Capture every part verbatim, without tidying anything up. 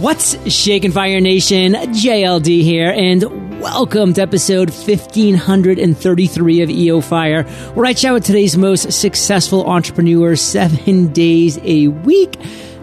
What's shaking, Fire Nation? J L D here, and welcome to episode fifteen thirty-three of E O Fire, where I chat with today's most successful entrepreneurs seven days a week.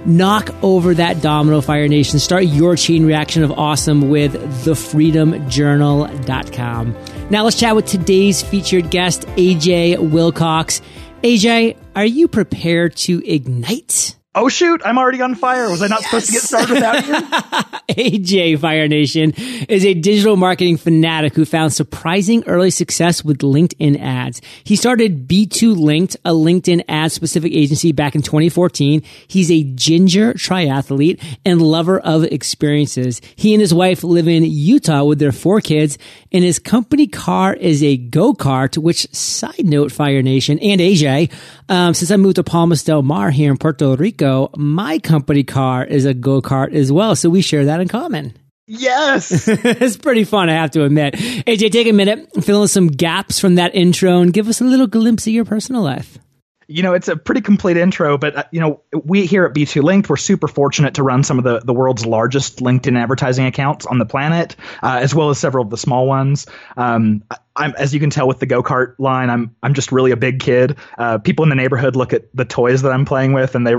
Knock over that domino, Fire Nation. Start your chain reaction of awesome with the freedom journal dot com. Now let's chat with today's featured guest, A J Wilcox. A J, are you prepared to ignite? Oh, shoot, I'm already on fire. Was I not yes. supposed to get started without you? A J, Fire Nation, is a digital marketing fanatic who found surprising early success with LinkedIn ads. He started B two Linked, a LinkedIn ad-specific agency back in twenty fourteen. He's a ginger triathlete and lover of experiences. He and his wife live in Utah with their four kids, and his company car is a go-kart, which, side note, Fire Nation and A J, um, since I moved to Palmas del Mar here in Puerto Rico, my company car is a go-kart as well, so we share that in common. Yes! It's pretty fun, I have to admit. A J, take a minute, fill in some gaps from that intro, and give us a little glimpse of your personal life. You know, it's a pretty complete intro, but, uh, you know, we here at B two Linked, we're super fortunate to run some of the, the world's largest LinkedIn advertising accounts on the planet, uh, as well as several of the small ones. Um, I'm, as you can tell with the go-kart line, I'm I'm just really a big kid. Uh, people in the neighborhood look at the toys that I'm playing with, and they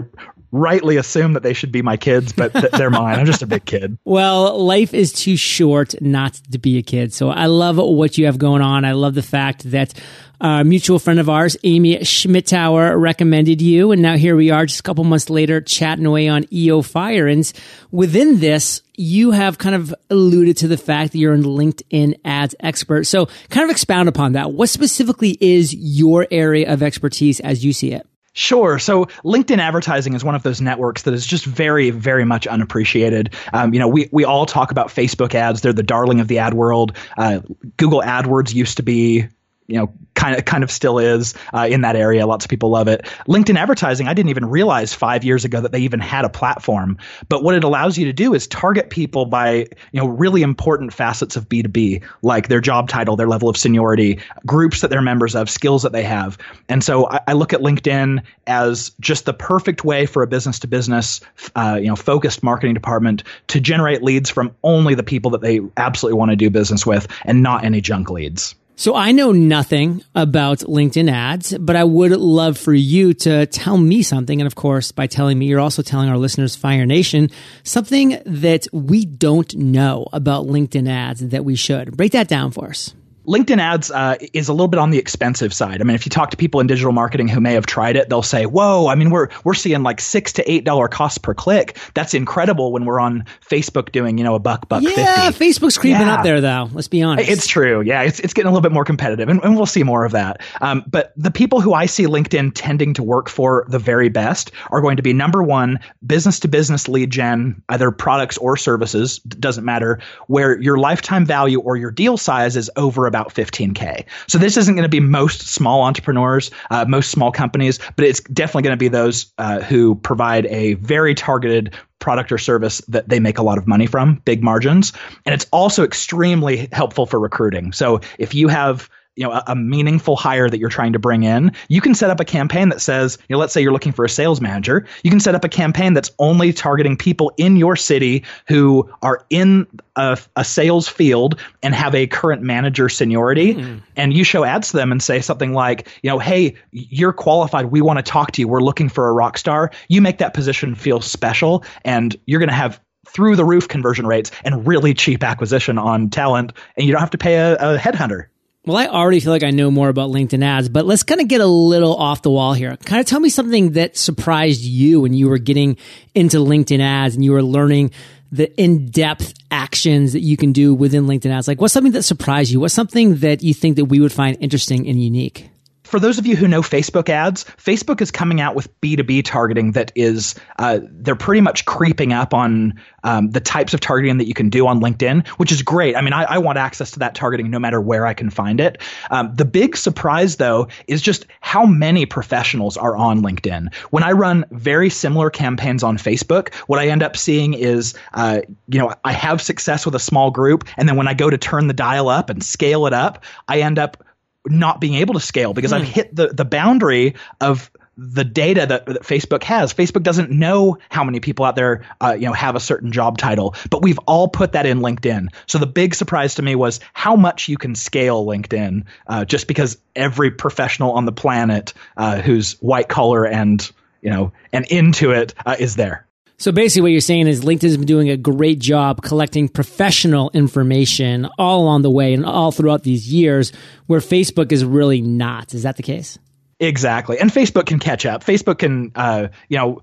rightly assume that they should be my kids, but th- they're mine. I'm just a big kid. Well, life is too short not to be a kid, so I love what you have going on. I love the fact that a mutual friend of ours, Amy Schmittauer, recommended you. And now here we are just a couple months later chatting away on E O Fire. And within this, you have kind of alluded to the fact that you're a LinkedIn ads expert. So kind of expound upon that. What specifically is your area of expertise as you see it? Sure. So LinkedIn advertising is one of those networks that is just very, very much unappreciated. Um, you know, we we all talk about Facebook ads. They're the darling of the ad world. Uh, Google AdWords used to be, you know, kind of kind of still is uh, in that area. Lots of people love it. LinkedIn advertising, I didn't even realize five years ago that they even had a platform. But what it allows you to do is target people by, you know, really important facets of B two B, like their job title, their level of seniority, groups that they're members of, skills that they have. And so I, I look at LinkedIn as just the perfect way for a business to business, you know, focused marketing department to generate leads from only the people that they absolutely want to do business with and not any junk leads. So I know nothing about LinkedIn ads, but I would love for you to tell me something. And of course, by telling me, you're also telling our listeners, Fire Nation, something that we don't know about LinkedIn ads that we should. Break that down for us. LinkedIn ads uh, is a little bit on the expensive side. I mean, if you talk to people in digital marketing who may have tried it, they'll say, whoa, I mean, we're we're seeing like six to eight dollar costs per click. That's incredible when we're on Facebook doing, you know, a buck, buck yeah, fifty. Yeah, Facebook's creeping yeah. up there, though. Let's be honest. It's true. Yeah, it's it's getting a little bit more competitive, and, and we'll see more of that. Um, but the people who I see LinkedIn tending to work for the very best are going to be, number one, business-to-business lead gen, either products or services, doesn't matter, where your lifetime value or your deal size is over about fifteen K. So this isn't going to be most small entrepreneurs, uh, most small companies, but it's definitely going to be those uh, who provide a very targeted product or service that they make a lot of money from, big margins. And it's also extremely helpful for recruiting. So if you have, you know, a, a meaningful hire that you're trying to bring in, you can set up a campaign that says, you know, let's say you're looking for a sales manager. You can set up a campaign that's only targeting people in your city who are in a, a sales field and have a current manager seniority. Mm. And you show ads to them and say something like, you know, hey, you're qualified. We want to talk to you. We're looking for a rock star. You make that position feel special, and you're going to have through the roof conversion rates and really cheap acquisition on talent. And you don't have to pay a, a headhunter. Well, I already feel like I know more about LinkedIn ads, but let's kind of get a little off the wall here. Kind of tell me something that surprised you when you were getting into LinkedIn ads and you were learning the in-depth actions that you can do within LinkedIn ads. Like, what's something that surprised you? What's something that you think that we would find interesting and unique? For those of you who know Facebook ads, Facebook is coming out with B two B targeting that is, uh, they're pretty much creeping up on um, the types of targeting that you can do on LinkedIn, which is great. I mean, I, I want access to that targeting no matter where I can find it. Um, the big surprise, though, is just how many professionals are on LinkedIn. When I run very similar campaigns on Facebook, what I end up seeing is, uh, you know, I have success with a small group, and then when I go to turn the dial up and scale it up, I end up not being able to scale because mm. I've hit the, the boundary of the data that, that Facebook has. Facebook doesn't know how many people out there uh, you know, have a certain job title, but we've all put that in LinkedIn. So the big surprise to me was how much you can scale LinkedIn uh, just because every professional on the planet uh, who's white collar and, you know, and into it uh, is there. So basically what you're saying is LinkedIn's been doing a great job collecting professional information all along the way and all throughout these years where Facebook is really not. Is that the case? Exactly. And Facebook can catch up. Facebook can, uh, you know,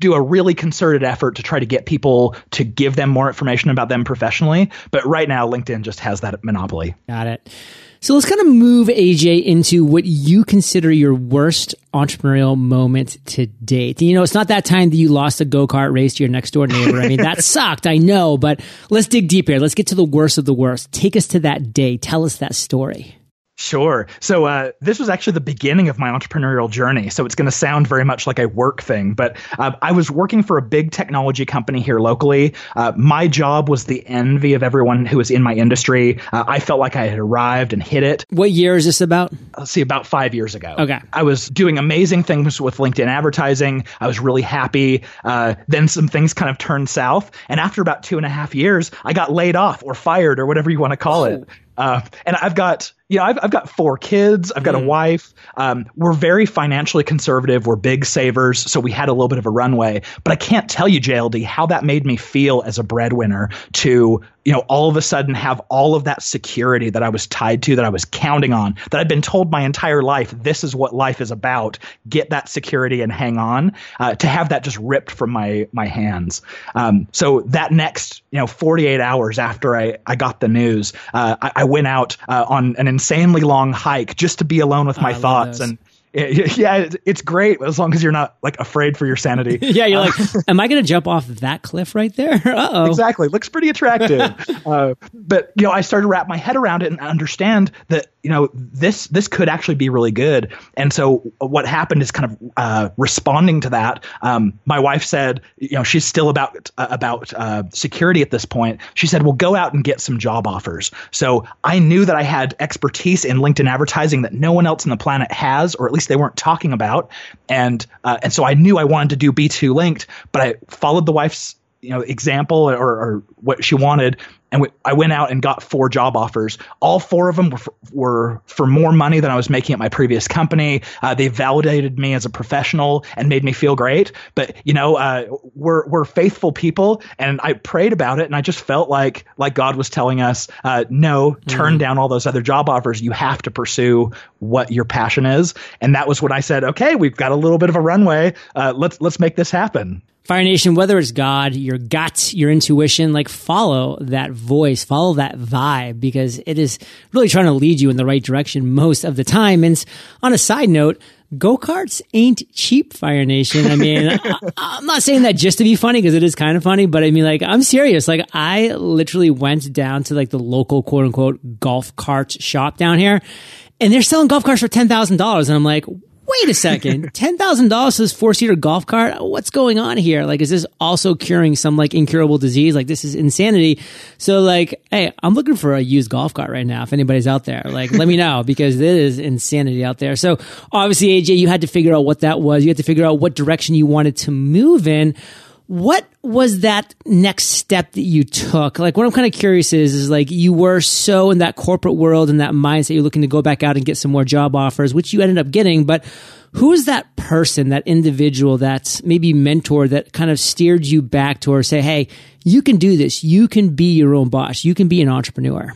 do a really concerted effort to try to get people to give them more information about them professionally. But right now, LinkedIn just has that monopoly. Got it. So let's kind of move, A J, into what you consider your worst entrepreneurial moment to date. You know, it's not that time that you lost a go-kart race to your next-door neighbor. I mean, that sucked, I know, but let's dig deep here. Let's get to the worst of the worst. Take us to that day. Tell us that story. Sure. So uh, this was actually the beginning of my entrepreneurial journey. So it's going to sound very much like a work thing, but uh, I was working for a big technology company here locally. Uh, my job was the envy of everyone who was in my industry. Uh, I felt like I had arrived and hit it. What year is this about? Let's see, about five years ago. Okay. I was doing amazing things with LinkedIn advertising. I was really happy. Uh, then some things kind of turned south. And after about two and a half years, I got laid off or fired or whatever you want to call it. Uh, and I've got, you know, I've, I've got four kids. I've got mm. a wife. Um, we're very financially conservative. We're big savers. So we had a little bit of a runway, but I can't tell you, J L D, how that made me feel as a breadwinner to, you know, all of a sudden have all of that security that I was tied to, that I was counting on, that I'd been told my entire life, this is what life is about. Get that security and hang on, uh, to have that just ripped from my, my hands. Um, so that next, you know, forty-eight hours after I, I got the news, uh, I, I went out uh, on an insanely long hike just to be alone with my oh, thoughts. And it, yeah, it's great as long as you're not like afraid for your sanity. yeah. You're uh, like, am I going to jump off that cliff right there? Uh-oh. Exactly. Looks pretty attractive. uh, but, you know, I started to wrap my head around it and understand that, you know, this, this could actually be really good. And so what happened is kind of uh, responding to that. Um, my wife said, you know, she's still about, uh, about uh, security at this point. She said, well, go out and get some job offers. So I knew that I had expertise in LinkedIn advertising that no one else on the planet has, or at least they weren't talking about. And, uh, and so I knew I wanted to do B two Linked, but I followed the wife's, you know, example or, or what she wanted. And we, I went out and got four job offers. All four of them were for, were for more money than I was making at my previous company. Uh, they validated me as a professional and made me feel great. But, you know, uh, we're we're faithful people, and I prayed about it, and I just felt like like God was telling us, uh, no, turn mm-hmm. down all those other job offers. You have to pursue what your passion is. And that was when I said, okay, we've got a little bit of a runway. Uh, let's let's make this happen. Fire Nation, whether it's God, your gut, your intuition, like follow that voice, follow that vibe, because it is really trying to lead you in the right direction most of the time. And on a side note, go-karts ain't cheap, Fire Nation. I mean, I, I'm not saying that just to be funny, because it is kind of funny, but I mean, like, I'm serious. Like, I literally went down to like the local quote-unquote golf cart shop down here, and they're selling golf carts for ten thousand dollars. And I'm like, wait a second, ten thousand dollars for this four-seater golf cart? What's going on here? Like, is this also curing some like incurable disease? Like, this is insanity. So like, hey, I'm looking for a used golf cart right now. If anybody's out there, like, let me know, because this is insanity out there. So obviously, A J, you had to figure out what that was. You had to figure out what direction you wanted to move in. What was that next step that you took? Like, what I'm kind of curious is, is like, you were so in that corporate world and that mindset, you're looking to go back out and get some more job offers, which you ended up getting. But who is that person, that individual, that's maybe mentor, that kind of steered you back to, or say, hey, you can do this. You can be your own boss. You can be an entrepreneur.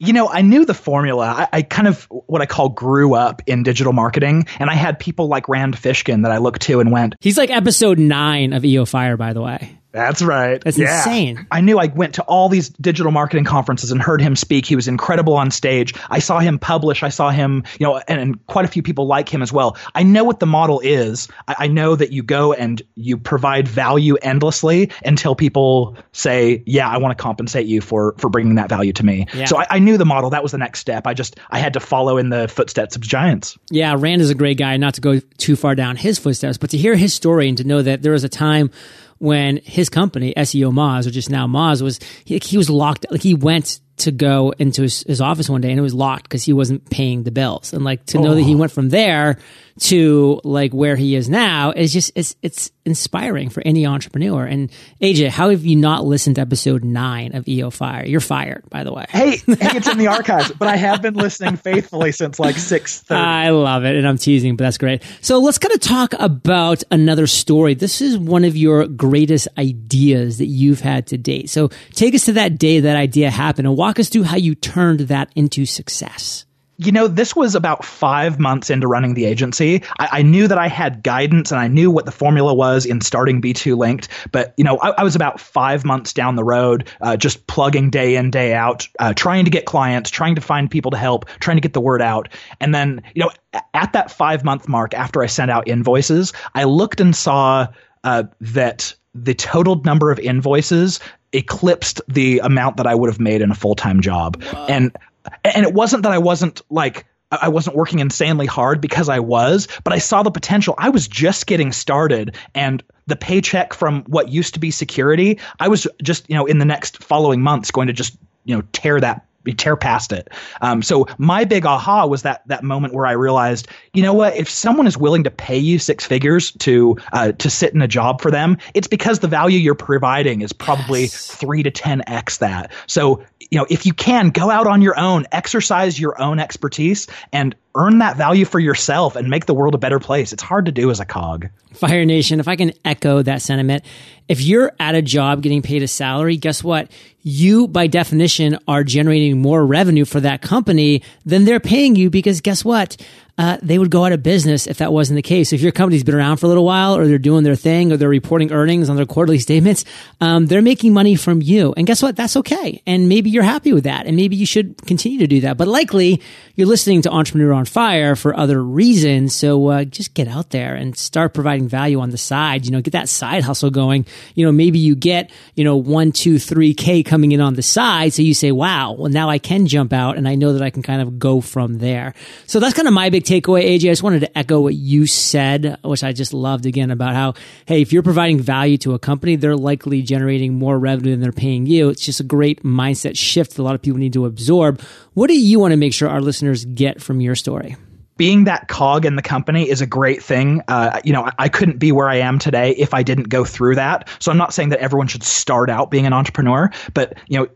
You know, I knew the formula. I, I kind of what I call grew up in digital marketing. And I had people like Rand Fishkin that I looked to and went. He's like episode nine of E O Fire, by the way. That's right. That's yeah. insane. I knew I went to all these digital marketing conferences and heard him speak. He was incredible on stage. I saw him publish. I saw him, you know, and, and quite a few people like him as well. I know what the model is. I, I know that you go and you provide value endlessly until people say, yeah, I want to compensate you for, for bringing that value to me. Yeah. So I, I knew the model. That was the next step. I just, I had to follow in the footsteps of giants. Yeah. Rand is a great guy, not to go too far down his footsteps, but to hear his story and to know that there was a time when his company, S E O Moz, which is now Moz, was he, he was locked, like he went to go into his, his office one day, and it was locked because he wasn't paying the bills. And like to know oh. that he went from there to like where he is now is just, it's, it's inspiring for any entrepreneur. And A J, how have you not listened to episode nine of E O Fire? You're fired, by the way. Hey, hey it's in the archives, but I have been listening faithfully since like six thirty. I love it. And I'm teasing, but that's great. So let's kind of talk about another story. This is one of your greatest ideas that you've had to date. So take us to that day that idea happened and walk us through how you turned that into success. You know, this was about five months into running the agency. I, I knew that I had guidance and I knew what the formula was in starting B two Linked. But, you know, I, I was about five months down the road, uh, just plugging day in, day out, uh, trying to get clients, trying to find people to help, trying to get the word out. And then, you know, at that five month mark, after I sent out invoices, I looked and saw uh, that the total number of invoices eclipsed the amount that I would have made in a full time job. Wow. And And it wasn't that I wasn't like I wasn't working insanely hard, because I was, but I saw the potential. I was just getting started, and the paycheck from what used to be security, I was just, you know, in the next following months going to just, you know, tear that tear past it. Um, so my big aha was that that moment where I realized, you know what, if someone is willing to pay you six figures to uh, to sit in a job for them, it's because the value you're providing is probably yes. three to ten x that. So you know, if you can, go out on your own, exercise your own expertise, and earn that value for yourself and make the world a better place. It's hard to do as a cog. Fire Nation, if I can echo that sentiment, if you're at a job getting paid a salary, guess what? You, by definition, are generating more revenue for that company than they're paying you, because guess what? Uh, they would go out of business if that wasn't the case. If your company's been around for a little while, or they're doing their thing, or they're reporting earnings on their quarterly statements, um, they're making money from you. And guess what? That's okay. And maybe you're happy with that. And maybe you should continue to do that. But likely you're listening to Entrepreneur on Fire for other reasons. So uh, just get out there and start providing value on the side. You know, get that side hustle going. You know, maybe you get, you know, one, two, three K coming in on the side. So you say, wow, well, now I can jump out and I know that I can kind of go from there. So that's kind of my big takeaway, A J. I just wanted to echo what you said, which I just loved again about how, hey, if you're providing value to a company, they're likely generating more revenue than they're paying you. It's just a great mindset shift that a lot of people need to absorb. What do you want to make sure our listeners get from your story? Being that cog in the company is a great thing. Uh, you know, I, I couldn't be where I am today if I didn't go through that. So I'm not saying that everyone should start out being an entrepreneur, but, you know,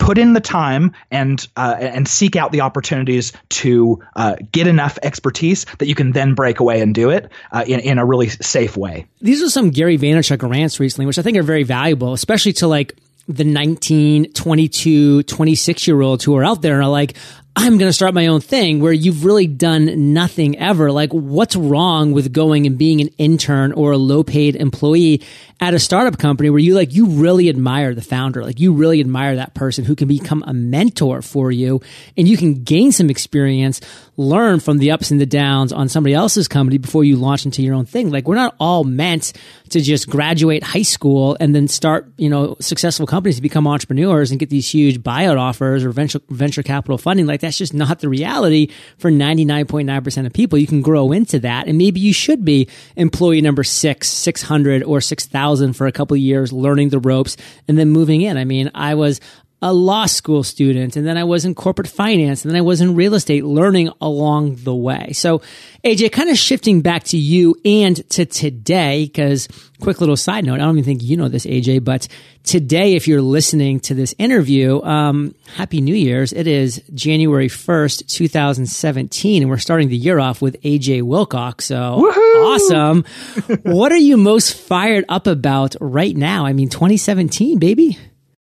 put in the time and uh, and seek out the opportunities to uh, get enough expertise that you can then break away and do it uh, in, in a really safe way. These are some Gary Vaynerchuk rants recently, which I think are very valuable, especially to like the nineteen, twenty-two, twenty-six-year-olds who are out there and are like, I'm going to start my own thing, where you've really done nothing ever. Like, what's wrong with going and being an intern or a low paid employee at a startup company where you like, you really admire the founder. Like, you really admire that person who can become a mentor for you, and you can gain some experience, learn from the ups and the downs on somebody else's company before you launch into your own thing. Like, we're not all meant to just graduate high school and then start, you know, successful companies to become entrepreneurs and get these huge buyout offers or venture, venture capital funding. Like, that's just not the reality for ninety-nine point nine percent of people. You can grow into that, and maybe you should be employee number six, six hundred, or six thousand for a couple of years, learning the ropes and then moving in. I mean, I was a law school student, and then I was in corporate finance, and then I was in real estate, learning along the way. So A J, kind of shifting back to you and to today, because quick little side note, I don't even think you know this, A J, but today, if you're listening to this interview, um, Happy New Year's. It is January first, two thousand seventeen, and we're starting the year off with A J Wilcox. So woo-hoo! Awesome. What are you most fired up about right now? I mean, twenty seventeen, baby.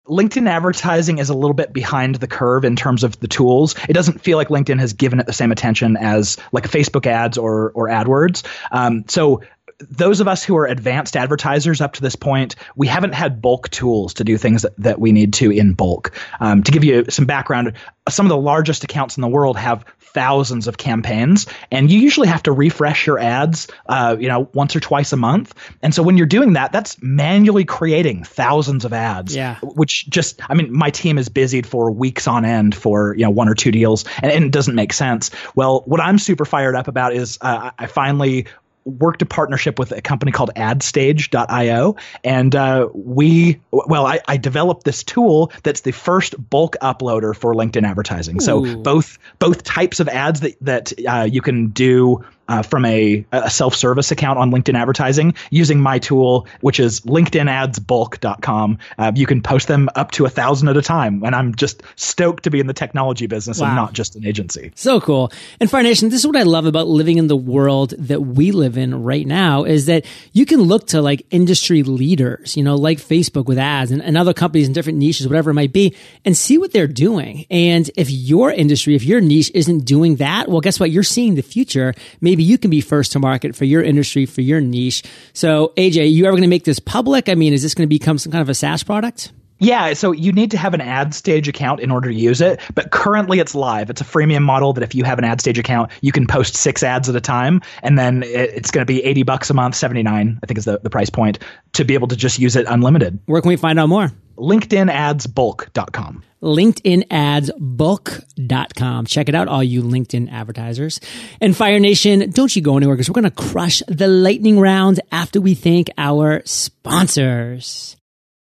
LinkedIn advertising is a little bit behind the curve in terms of the tools. It doesn't feel like LinkedIn has given it the same attention as like Facebook ads or or AdWords. Um, so those of us who are advanced advertisers up to this point, we haven't had bulk tools to do things that, that we need to in bulk. Um, to give you some background, some of the largest accounts in the world have thousands of campaigns, and you usually have to refresh your ads, uh, you know, once or twice a month. And so when you're doing that, that's manually creating thousands of ads, yeah. which just, I mean, my team is busied for weeks on end for, you know, one or two deals, and, and it doesn't make sense. Well, what I'm super fired up about is uh, I finally worked a partnership with a company called ad stage dot i o. And uh, we – well, I, I developed this tool that's the first bulk uploader for LinkedIn advertising. Ooh. So both both types of ads that, that uh, you can do uh, from a, a self-service account on LinkedIn advertising using my tool, which is linkedin ads bulk dot com. Uh, you can post them up to a thousand at a time. And I'm just stoked to be in the technology business wow. and not just an agency. So cool. And Fire Nation, this is what I love about living in the world that we live in. in right now is that you can look to like industry leaders, you know, like Facebook with ads and, and other companies in different niches, whatever it might be, and see what they're doing. And if your industry, if your niche isn't doing that, well, guess what? You're seeing the future. Maybe you can be first to market for your industry, for your niche. So A J, are you ever going to make this public? I mean, is this going to become some kind of a SaaS product? Yeah, so you need to have an AdStage account in order to use it, but currently it's live. It's a freemium model that if you have an AdStage account, you can post six ads at a time, and then it's going to be eighty bucks a month, seventy-nine I think is the, the price point, to be able to just use it unlimited. Where can we find out more? linkedin ads bulk dot com. linkedin ads bulk dot com. Check it out, all you LinkedIn advertisers. And Fire Nation, don't you go anywhere, because we're going to crush the lightning round after we thank our sponsors.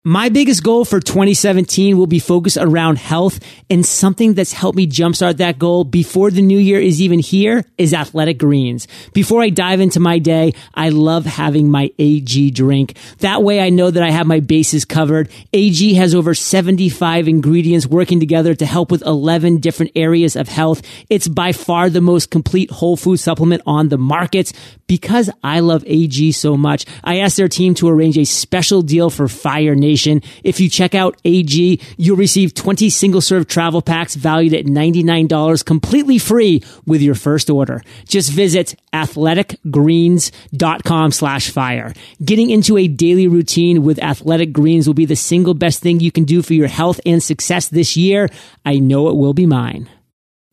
My biggest goal for twenty seventeen will be focused around health, and something that's helped me jumpstart that goal before the new year is even here is Athletic Greens. Before I dive into my day, I love having my A G drink. That way I know that I have my bases covered. A G has over seventy-five ingredients working together to help with eleven different areas of health. It's by far the most complete whole food supplement on the market. Because I love A G so much, I asked their team to arrange a special deal for Fire Nation. If you check out A G, you'll receive twenty single-serve travel packs valued at ninety-nine dollars completely free with your first order. Just visit athletic greens dot com slash fire. Getting into a daily routine with Athletic Greens will be the single best thing you can do for your health and success this year. I know it will be mine.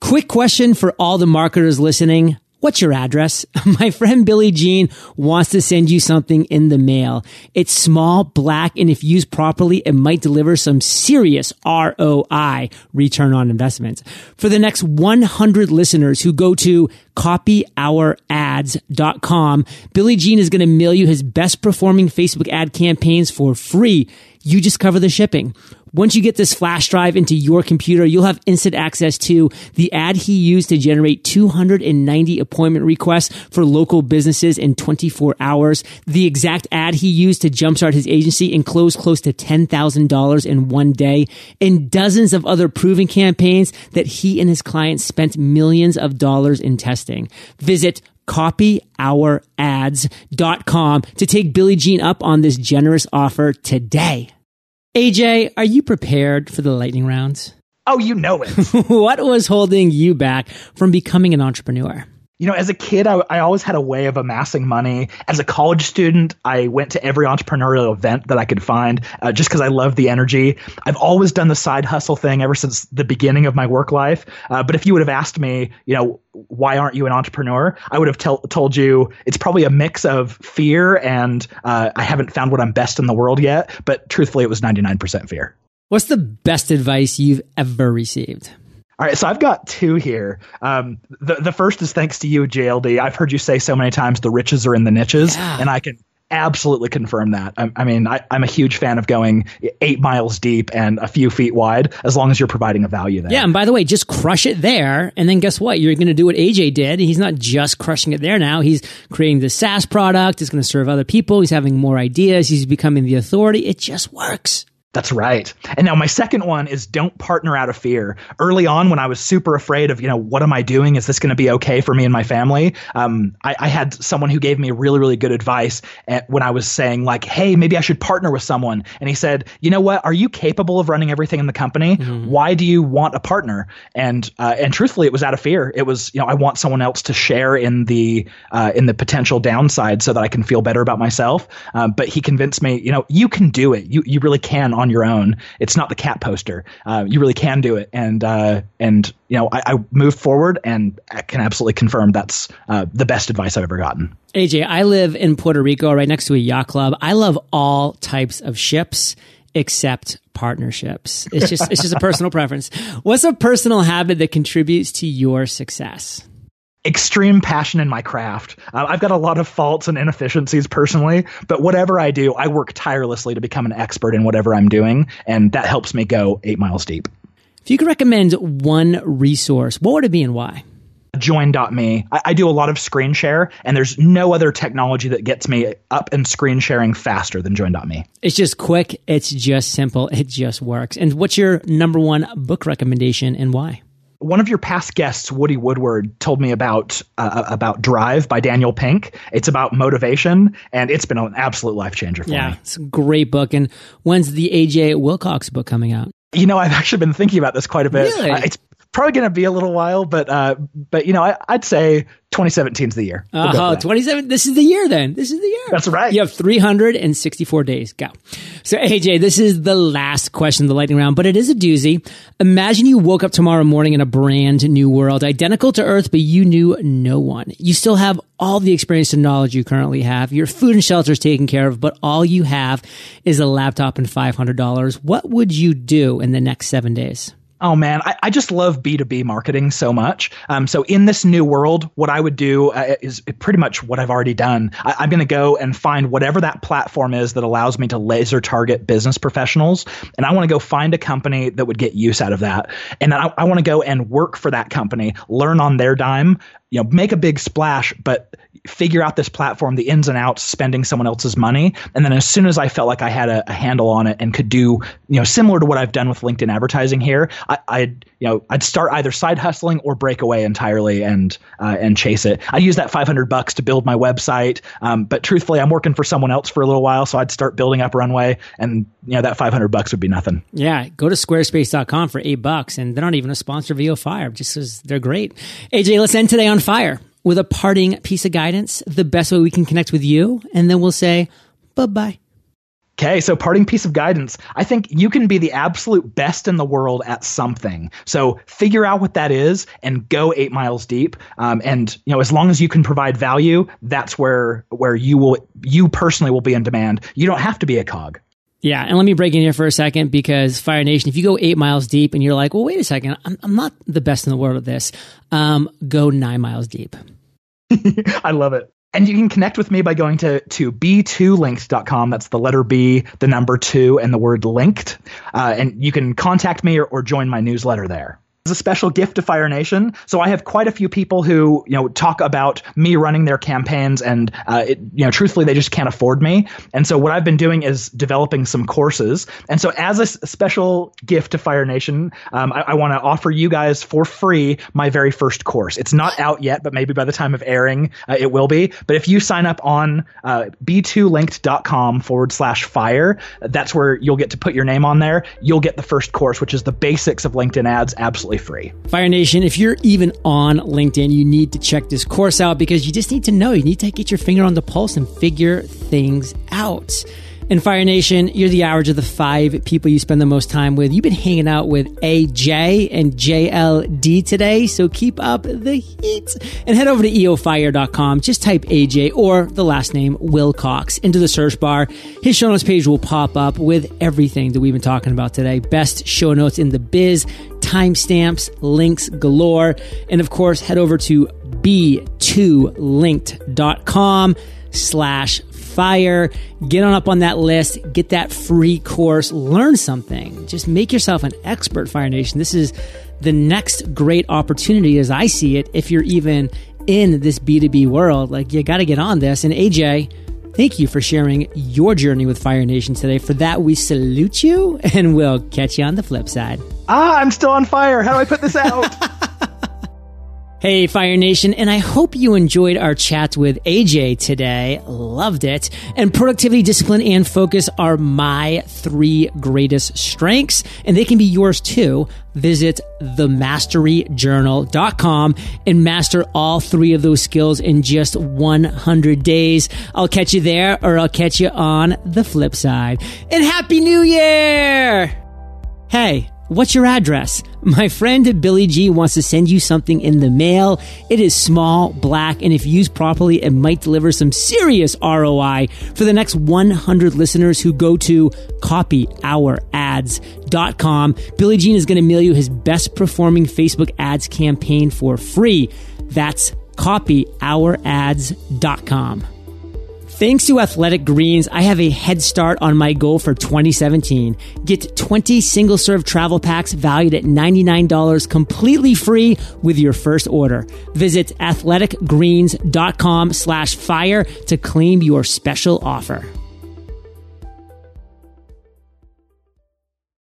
Quick question for all the marketers listening. What's your address? My friend Billy Gene wants to send you something in the mail. It's small, black, and if used properly, it might deliver some serious R O I, return on investment. For the next one hundred listeners who go to copy our ads dot com, Billy Gene is going to mail you his best performing Facebook ad campaigns for free. You just cover the shipping. Once you get this flash drive into your computer, you'll have instant access to the ad he used to generate two hundred ninety appointment requests for local businesses in twenty-four hours, the exact ad he used to jumpstart his agency and close close to ten thousand dollars in one day, and dozens of other proven campaigns that he and his clients spent millions of dollars in testing. Visit copy our ads dot com to take Billy Gene up on this generous offer today. A J, are you prepared for the lightning rounds? Oh, you know it. What was holding you back from becoming an entrepreneur? You know, as a kid, I, I always had a way of amassing money. As a college student, I went to every entrepreneurial event that I could find uh, just because I loved the energy. I've always done the side hustle thing ever since the beginning of my work life. Uh, but if you would have asked me, you know, why aren't you an entrepreneur? I would have tell, told you it's probably a mix of fear and uh, I haven't found what I'm best in the world yet. But truthfully, it was ninety-nine percent fear. What's the best advice you've ever received? All right, so I've got two here. Um, the the first is thanks to you, J L D. I've heard you say so many times the riches are in the niches, yeah. and I can absolutely confirm that. I, I mean, I, I'm a huge fan of going eight miles deep and a few feet wide, as long as you're providing a value there. Yeah, and by the way, just crush it there, and then guess what? You're going to do what A J did. He's not just crushing it there now. He's creating this SaaS product. It's going to serve other people. He's having more ideas. He's becoming the authority. It just works. That's right. And now my second one is don't partner out of fear. Early on when I was super afraid of, you know, what am I doing? Is this going to be okay for me and my family? Um, I, I had someone who gave me really, really good advice at, when I was saying like, hey, maybe I should partner with someone. And he said, you know what? Are you capable of running everything in the company? Mm-hmm. Why do you want a partner? And uh, and truthfully, it was out of fear. It was, you know, I want someone else to share in the uh, in the potential downside so that I can feel better about myself. Um, but he convinced me, you know, you can do it. You you really can. On your own. It's not the cat poster. Uh, you really can do it. And, uh, and you know, I, I moved forward and I can absolutely confirm that's uh, the best advice I've ever gotten. A J, I live in Puerto Rico right next to a yacht club. I love all types of ships except partnerships. It's just, it's just a personal preference. What's a personal habit that contributes to your success? extreme passion in my craft. Uh, I've got a lot of faults and inefficiencies personally, but whatever I do, I work tirelessly to become an expert in whatever I'm doing, and that helps me go eight miles deep. If you could recommend one resource, what would it be and why? Join dot me. I, I do a lot of screen share, and there's no other technology that gets me up and screen sharing faster than Join dot me. It's just quick. It's just simple. It just works. And what's your number one book recommendation and why? One of your past guests, Woody Woodward, told me about uh, about Drive by Daniel Pink. It's about motivation, and it's been an absolute life changer for yeah, me. Yeah, it's a great book. And when's the A J Wilcox book coming out? You know, I've actually been thinking about this quite a bit. Really? Uh, it's probably going to be a little while, but, uh, but you know, I, I'd say twenty seventeen is the year. We'll uh-huh, twenty seventeen, this is the year then. This is the year. That's right. You have three hundred sixty-four days. Go. So, A J, this is the last question, the lightning round, but it is a doozy. Imagine you woke up tomorrow morning in a brand new world, identical to Earth, but you knew no one. You still have all the experience and knowledge you currently have. Your food and shelter is taken care of, but all you have is a laptop and five hundred dollars. What would you do in the next seven days? Oh, man, I, I just love B two B marketing so much. Um, so in this new world, what I would do uh, is pretty much what I've already done. I, I'm going to go and find whatever that platform is that allows me to laser target business professionals. And I want to go find a company that would get use out of that. And I, I want to go and work for that company, learn on their dime, you know, make a big splash, but figure out this platform, the ins and outs, spending someone else's money. And then as soon as I felt like I had a, a handle on it and could do, you know, similar to what I've done with LinkedIn advertising here, I, I'd, you know, I'd start either side hustling or break away entirely and, uh, and chase it. I use that five hundred bucks to build my website. Um, but truthfully, I'm working for someone else for a little while. So I'd start building up Runway, and, you know, that five hundred bucks would be nothing. Yeah. Go to squarespace dot com for eight bucks. And they're not even a sponsor of E O Fire, just because they're great. A J, let's end today on fire with a parting piece of guidance, the best way we can connect with you, and then we'll say bye-bye. Okay, so parting piece of guidance. I think you can be the absolute best in the world at something. So figure out what that is and go eight miles deep. Um, and you know, as long as you can provide value, that's where where you will you personally will be in demand. You don't have to be a cog. Yeah, and let me break in here for a second, because Fire Nation, if you go eight miles deep and you're like, well, wait a second, I'm, I'm not the best in the world at this, um, go nine miles deep. I love it. And you can connect with me by going to, to B two linked dot com. That's the letter B, the number two, and the word linked. Uh, and you can contact me or, or join my newsletter there. It's a special gift to Fire Nation. So I have quite a few people who, you know, talk about me running their campaigns, and, uh, it, you know, truthfully, they just can't afford me. And so what I've been doing is developing some courses. And so as a special gift to Fire Nation, um, I, I want to offer you guys for free my very first course. It's not out yet, but maybe by the time of airing, uh, it will be. But if you sign up on uh, B two linked dot com forward slash fire, that's where you'll get to put your name on there. You'll get the first course, which is the basics of LinkedIn ads, absolutely free. Fire Nation, if you're even on LinkedIn, you need to check this course out, because you just need to know. You need to get your finger on the pulse and figure things out. And Fire Nation, you're the average of the five people you spend the most time with. You've been hanging out with A J and J L D today, so keep up the heat. And head over to E O fire dot com. Just type A J or the last name Wilcox into the search bar. His show notes page will pop up with everything that we've been talking about today. Best show notes in the biz, timestamps, links galore. And of course, head over to B two linked dot com slash fire. Get on up on that list. Get that free course. Learn something. Just make yourself an expert, Fire Nation. This is the next great opportunity as I see it. If you're even in this B two B world, like, you got to get on this. And A J, thank you for sharing your journey with Fire Nation today. For that, we salute you, and we'll catch you on the flip side. Ah, I'm still on fire. How do I put this out? Hey, Fire Nation, and I hope you enjoyed our chat with A J today. Loved it. And productivity, discipline, and focus are my three greatest strengths, and they can be yours too. Visit the mastery journal dot com and master all three of those skills in just one hundred days. I'll catch you there, or I'll catch you on the flip side. And Happy New Year! Hey, what's your address? My friend Billy G wants to send you something in the mail. It is small, black, and if used properly, it might deliver some serious R O I for the next one hundred listeners who go to copy our ads dot com. Billy Gene is going to mail you his best performing Facebook ads campaign for free. That's copy our ads dot com. Thanks to Athletic Greens, I have a head start on my goal for twenty seventeen. Get twenty single-serve travel packs valued at ninety-nine dollars completely free with your first order. Visit athletic greens dot com slash fire to claim your special offer.